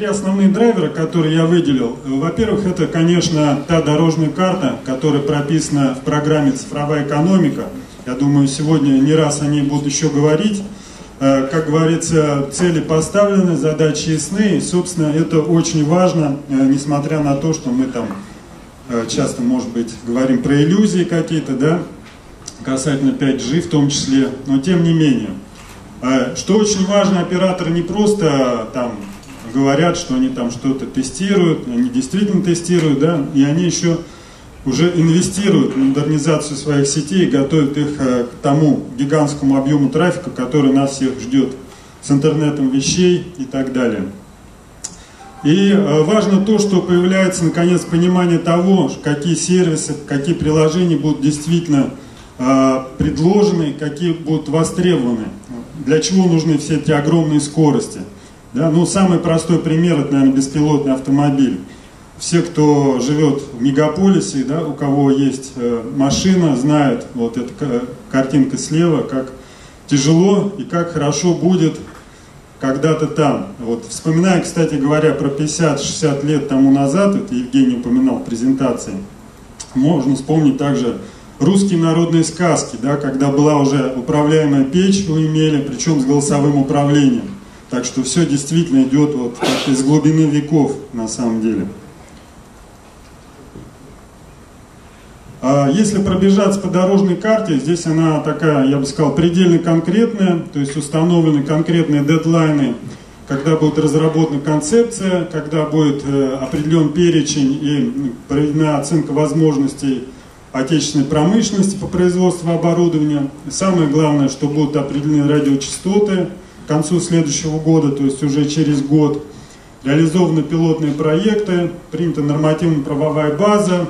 Три основные драйвера, которые я выделил. Во-первых, это, конечно, та дорожная карта, которая прописана в программе «Цифровая экономика». Я думаю, сегодня не раз о ней будут еще говорить. Как говорится, цели поставлены, задачи ясны. И, собственно, это очень важно, несмотря на то, что мы там часто, может быть, говорим про иллюзии какие-то, да, касательно 5G в том числе, но тем не менее. Что очень важно, операторы не просто там говорят, что они там что-то тестируют, они действительно тестируют, да, и они еще уже инвестируют в модернизацию своих сетей и готовят их к тому гигантскому объему трафика, который нас всех ждет с интернетом вещей и так далее. И важно то, что появляется наконец понимание того, какие сервисы, какие приложения будут действительно предложены, какие будут востребованы, для чего нужны все эти огромные скорости. Да? Ну, самый простой пример – это, наверное, беспилотный автомобиль. Все, кто живет в мегаполисе, да, у кого есть машина, знают, вот эта картинка слева, как тяжело и как хорошо будет когда-то там. Вот, вспоминая, кстати говоря, про 50-60 лет тому назад, это Евгений упоминал в презентации, можно вспомнить также русские народные сказки, да, когда была уже управляемая печь, вы имели, причем с голосовым управлением. Так что все действительно идет вот как из глубины веков на самом деле. Если пробежаться по дорожной карте, здесь она такая, я бы сказал, предельно конкретная, то есть установлены конкретные дедлайны, когда будет разработана концепция, когда будет определен перечень и проведена оценка возможностей отечественной промышленности по производству оборудования. И самое главное, что будут определены радиочастоты к концу следующего года, то есть уже через год. Реализованы пилотные проекты, принята нормативно-правовая база.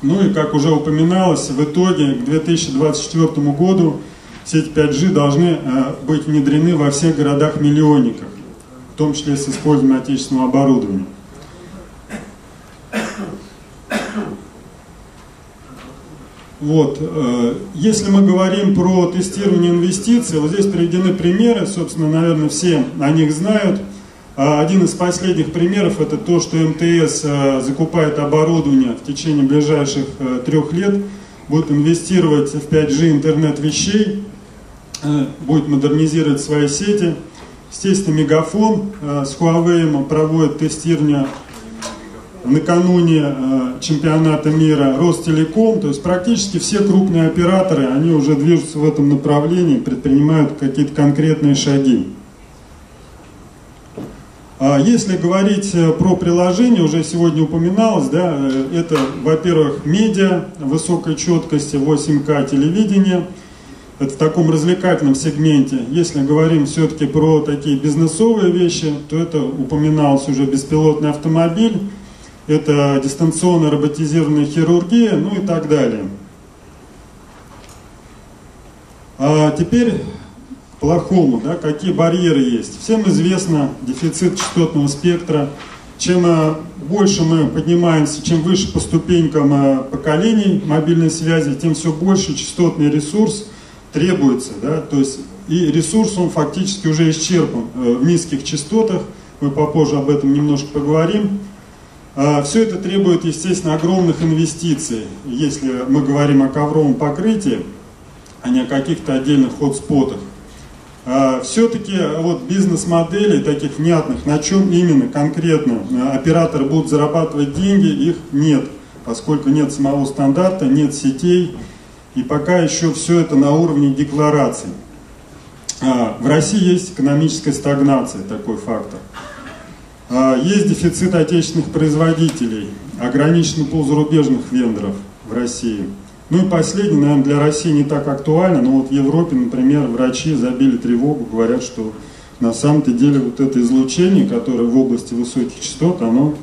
Ну и, как уже упоминалось, в итоге к 2024 году сеть 5G должны быть внедрены во всех городах-миллионниках, в том числе с использованием отечественного оборудования. Вот. Если мы говорим про тестирование инвестиций, вот здесь приведены примеры, собственно, наверное, все о них знают. Один из последних примеров – это то, что МТС закупает оборудование в течение ближайших 3 лет, будет инвестировать в 5G интернет вещей, будет модернизировать свои сети. Естественно, Мегафон с Huawei проводит тестирование накануне чемпионата мира, Ростелеком. То есть практически все крупные операторы, они уже движутся в этом направлении, предпринимают какие-то конкретные шаги. Если говорить про приложение, уже сегодня упоминалось, да, это, во-первых, медиа высокой четкости, 8К телевидение, это в таком развлекательном сегменте. Если говорим все-таки про такие бизнесовые вещи, то это упоминалось уже беспилотный автомобиль, это дистанционная роботизированная хирургия, ну и так далее. А теперь плохому, да, какие барьеры есть. Всем известно дефицит частотного спектра. Чем больше мы поднимаемся, чем выше по ступенькам поколений мобильной связи, тем все больше частотный ресурс требуется. Да? То есть и ресурс он фактически уже исчерпан в низких частотах. Мы попозже об этом немножко поговорим. Все это требует, естественно, огромных инвестиций, если мы говорим о ковровом покрытии, а не о каких-то отдельных хотспотах. Все-таки вот бизнес-моделей таких внятных, на чем именно конкретно операторы будут зарабатывать деньги, их нет, поскольку нет самого стандарта, нет сетей, и пока еще все это на уровне деклараций. В России есть экономическая стагнация, такой фактор. Есть дефицит отечественных производителей, ограниченный пул зарубежных вендоров в России. Ну и последний, наверное, для России не так актуально, но вот в Европе, например, врачи забили тревогу, говорят, что на самом-то деле вот это излучение, которое в области высоких частот, оно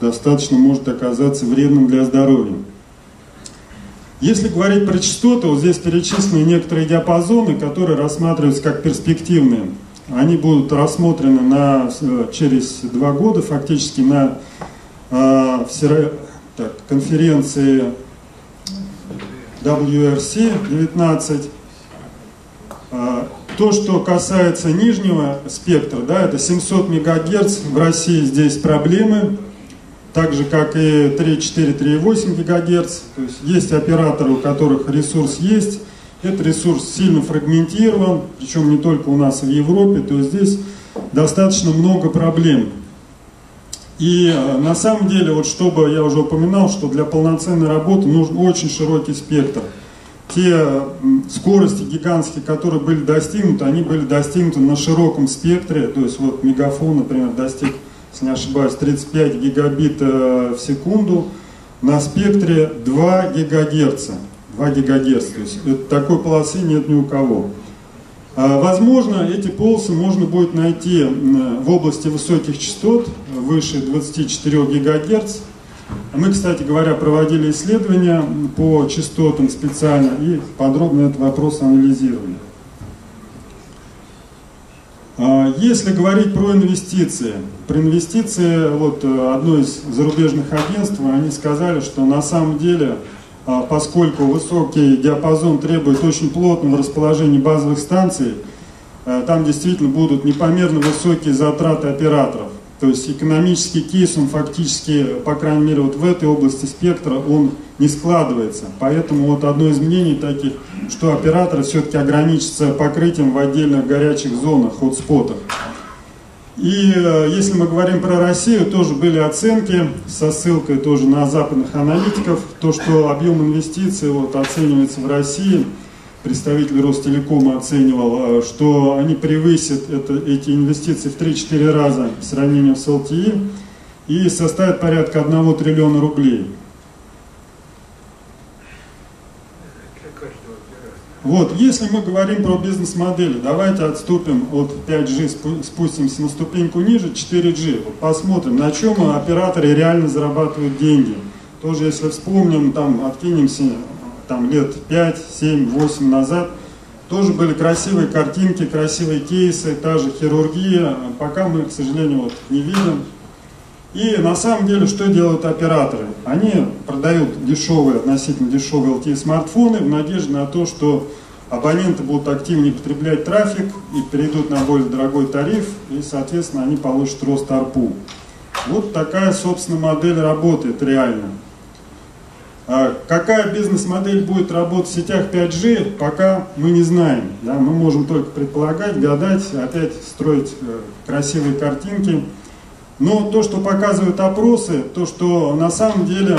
достаточно может оказаться вредным для здоровья. Если говорить про частоты, вот здесь перечислены некоторые диапазоны, которые рассматриваются как перспективные. Они будут рассмотрены через 2 года фактически на конференции WRC-19. То, что касается нижнего спектра, да, это 700 МГц, в России здесь проблемы, так же как и 3,4, 3,8 ГГц. То есть операторы, у которых ресурс есть, этот ресурс сильно фрагментирован, причем не только у нас, в Европе, то есть здесь достаточно много проблем. И на самом деле, вот чтобы, я уже упоминал, что для полноценной работы нужен очень широкий спектр. Те скорости гигантские, которые были достигнуты, они были достигнуты на широком спектре. То есть вот Мегафон, например, достиг, если не ошибаюсь, 35 гигабит в секунду на спектре 2 ГГц. 2 ГГц, то есть такой полосы нет ни у кого. Возможно, эти полосы можно будет найти в области высоких частот, выше 24 ГГц. Мы, кстати говоря, проводили исследования по частотам специально и подробно этот вопрос анализировали. Если говорить про инвестиции, вот одно из зарубежных агентств, они сказали, что на самом деле, поскольку высокий диапазон требует очень плотного расположения базовых станций, там действительно будут непомерно высокие затраты операторов. То есть экономический кейс, он фактически, по крайней мере, вот в этой области спектра, он не складывается. Поэтому вот одно из мнений таких, что операторы все-таки ограничатся покрытием в отдельных горячих зонах, хотспотах. И если мы говорим про Россию, тоже были оценки, со ссылкой тоже на западных аналитиков, то, что объем инвестиций вот оценивается в России, представитель Ростелекома оценивал, что они превысят эти инвестиции в 3-4 раза в сравнении с LTE и составят порядка 1 триллиона рублей. Вот, если мы говорим про бизнес-модели, давайте отступим от 5G, спустимся на ступеньку ниже, 4G. Вот посмотрим, на чем операторы реально зарабатывают деньги. Тоже если вспомним, там откинемся лет 5, 7, 8 назад, тоже были красивые картинки, красивые кейсы, та же хирургия, пока мы, к сожалению, вот не видим. И на самом деле, что делают операторы? Они продают дешевые, относительно дешевые LTE смартфоны в надежде на то, что абоненты будут активнее потреблять трафик и перейдут на более дорогой тариф, и, соответственно, они получат рост ARPU. Вот такая, собственно, модель работает реально. Какая бизнес-модель будет работать в сетях 5G, пока мы не знаем. Да? Мы можем только предполагать, гадать, опять строить красивые картинки. Но то, что показывают опросы, то, что на самом деле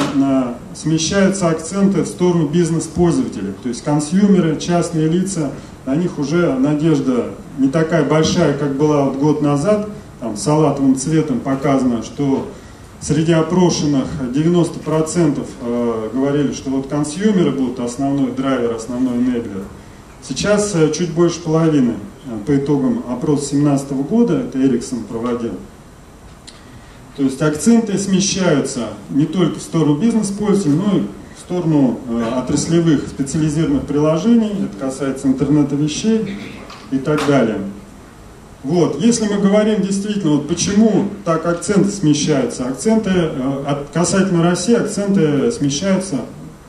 смещаются акценты в сторону бизнес-пользователей. То есть консюмеры, частные лица, на них уже надежда не такая большая, как была вот год назад. Там салатовым цветом показано, что среди опрошенных 90% говорили, что вот консюмеры будут основной драйвер, основной энеблер. Сейчас чуть больше половины по итогам опроса 2017 года, это Эриксон проводил. То есть акценты смещаются не только в сторону бизнес-пользователей, но и в сторону отраслевых специализированных приложений, это касается интернета вещей и так далее. Вот. Если мы говорим действительно, вот почему так акценты смещаются, акценты касательно России, акценты смещаются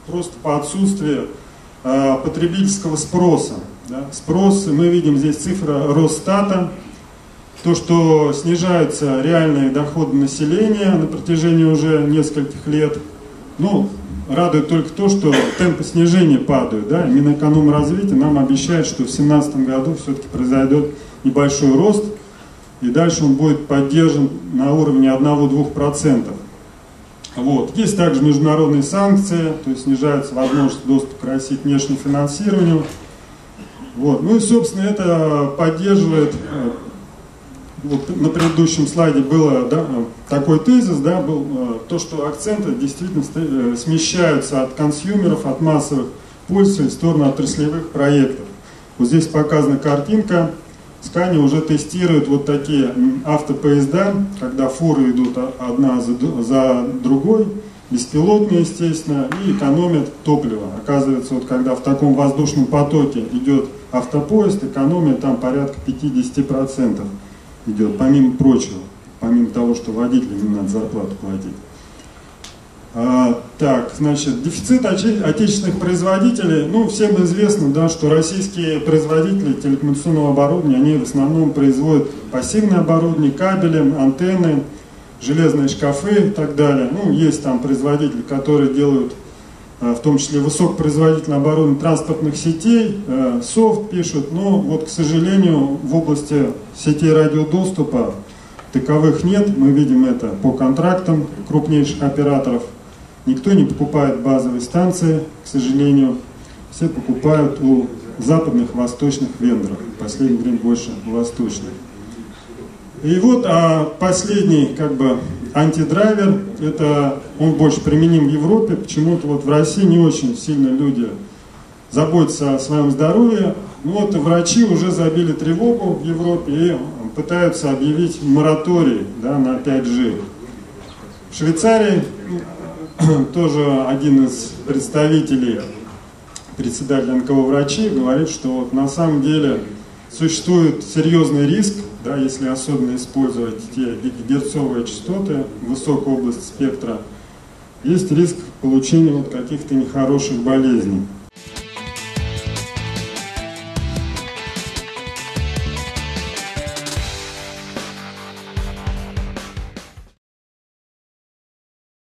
просто по отсутствию потребительского спроса. Да? Спрос, мы видим здесь цифра Росстата, то, что снижаются реальные доходы населения на протяжении уже нескольких лет. Ну, радует только то, что темпы снижения падают. Да? Минэкономразвития нам обещает, что в 2017 году все-таки произойдет небольшой рост, и дальше он будет поддержан на уровне 1-2%. Вот. Есть также международные санкции, то есть снижается возможность доступа к России к внешнему финансированию. Вот. Ну и, собственно, это поддерживает, вот на предыдущем слайде был, да, такой тезис, да, был, то, что акценты действительно смещаются от консюмеров, от массовых пользователей в сторону отраслевых проектов. Вот здесь показана картинка. Scania уже тестирует вот такие автопоезда, когда фуры идут одна за другой, беспилотные, естественно, и экономят топливо. Оказывается, вот когда в таком воздушном потоке идет автопоезд, экономия там порядка 50% идет, помимо прочего, помимо того, что водителям не надо зарплату платить. Так, значит, дефицит отечественных производителей. Ну, всем известно, да, что российские производители телекоммуникационного оборудования, они в основном производят пассивное оборудование, кабели, антенны, железные шкафы и так далее. Ну, есть там производители, которые делают, в том числе, высокопроизводительное оборудование транспортных сетей, софт пишут, но вот, к сожалению, в области сетей радиодоступа таковых нет. Мы видим это по контрактам крупнейших операторов. Никто не покупает базовые станции, к сожалению, все покупают у западных, восточных вендоров. В последнее время больше восточных. И вот последний, как бы, антидрайвер, это он больше применим в Европе. Почему-то вот в России не очень сильно люди заботятся о своем здоровье. Ну вот врачи уже забили тревогу в Европе и пытаются объявить мораторий, да, на 5G. В Швейцарии тоже один из представителей, председатель НКО врачей, говорит, что вот на самом деле существует серьезный риск, да, если особенно использовать те гигагерцовые частоты в высокой области спектра, есть риск получения вот каких-то нехороших болезней.